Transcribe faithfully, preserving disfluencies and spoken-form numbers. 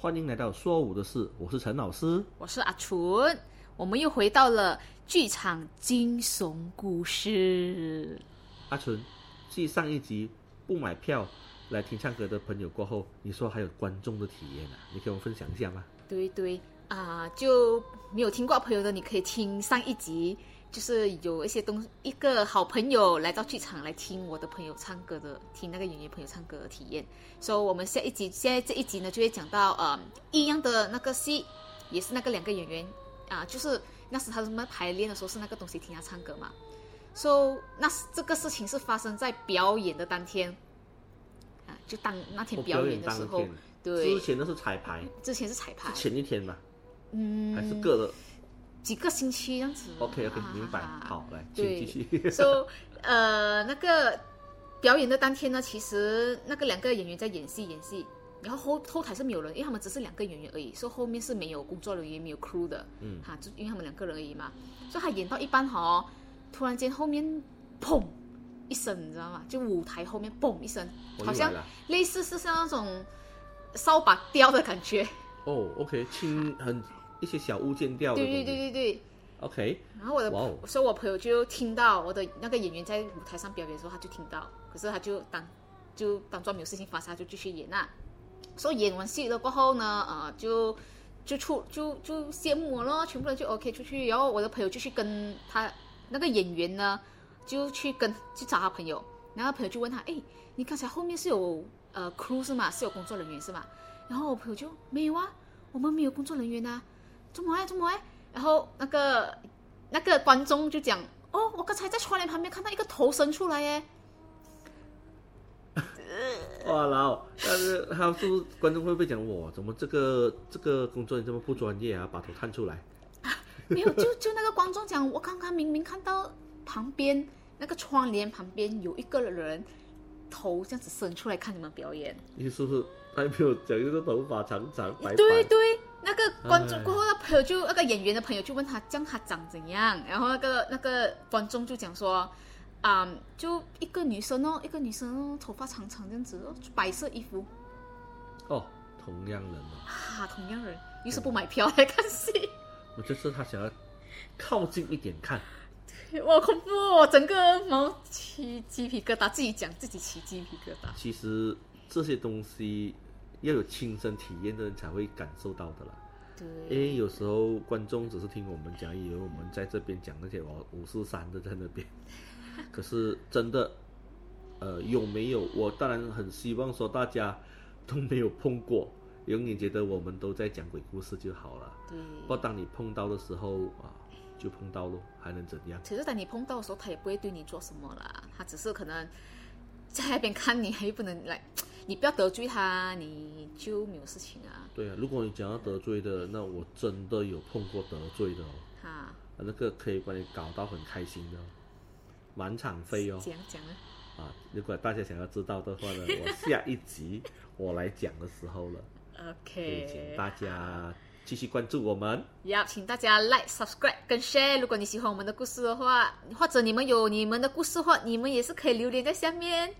欢迎来到说五的事，我是陈老师，我是阿纯，我们又回到了剧场惊悚故事。阿纯，继上一集不买票来听唱歌的朋友过后，你说还有观众的体验啊，你给我们分享一下吗？对对啊、呃，就没有听过朋友的，你可以听上一集，就是有一些东西，一个好朋友来到剧场来听我的朋友唱歌的，听那个演员朋友唱歌的体验。所以我们下一集，现在这一集呢，就会讲到呃一样的那个戏，也是那个两个演员啊、呃，就是那时他们排练的时候是那个东西听他唱歌嘛。所以那这个事情是发生在表演的当天啊、呃，就当那天表演的时候，对，之前那是彩排，之前是彩排，是前一天吧，嗯，还是隔了几个星期这样子。 OK OK、啊、明白。好，来请继续。So 呃那个表演的当天呢，其实那个两个演员在演戏演戏然后 后, 后台是没有人，因为他们只是两个演员而已，所以后面是没有工作人员没有 crew 的、嗯啊、就因为他们两个人而已嘛。所以他演到一半、哦、突然间后面砰一声，你知道吗？就舞台后面砰一声，好像类似是像那种扫把掉的感觉哦、oh, OK 轻很一些小物件掉的。对对对对对 OK。 然后我的、wow. 所以我朋友就听到我的那个演员在舞台上表演的时候，他就听到，可是他就当就当作没有事情发生，就继续演啊。所以演完戏了过后呢、呃、就就出就就谢幕了，全部人就 OK 出去。然后我的朋友就去跟他那个演员呢，就去跟去找他朋友，然后朋友就问他，哎，你刚才后面是有呃 crew 是吗？是有工作人员是吗？然后我朋友就没有啊，我们没有工作人员啊，怎么哎怎么哎？然后那个那个观众就讲，哦，我刚才在窗帘旁边看到一个头伸出来耶。哇老，但是他是不是观众会不会讲我怎么这个这个工作人这么不专业啊，把头探出来？啊、没有，就就那个观众讲，我刚刚明明看到旁边那个窗帘旁边有一个人头这样子伸出来看你们表演。你是不是还没有讲这个头发长长白白？对对。那个观众过后，那朋友就那个演员的朋友就问他，这样他长怎样？然后那个那个观众就讲说，啊、嗯，就一个女生哦，一个女生哦，头发长长这样子，白色衣服。哦，同样人哦。啊，同样人，于是不买票来看戏。我就是他想要靠近一点看。对，哇，恐怖、哦！我整个毛起鸡皮疙瘩，自己讲自己起鸡皮疙瘩。其实这些东西，要有亲身体验的人才会感受到的啦。对，因为有时候观众只是听我们讲，以为我们在这边讲那些五四三的在那边，可是真的，呃，有没有？我当然很希望说大家都没有碰过，永远觉得我们都在讲鬼故事就好了。对，不过当你碰到的时候啊，就碰到了，还能怎样？其实当你碰到的时候，他也不会对你做什么啦，他只是可能在那边看你，还不能来。你不要得罪他，你就没有事情啊。对啊，如果你讲到得罪的，那我真的有碰过得罪的哦。啊，那个可以把你搞到很开心的、哦，满场飞哦。讲讲啊。啊，如果大家想要知道的话呢，我下一集我来讲的时候了。OK。请大家继续关注我们。要、yeah, 请大家 like、subscribe 跟 share。如果你喜欢我们的故事的话，或者你们有你们的故事的话，你们也是可以留言在下面。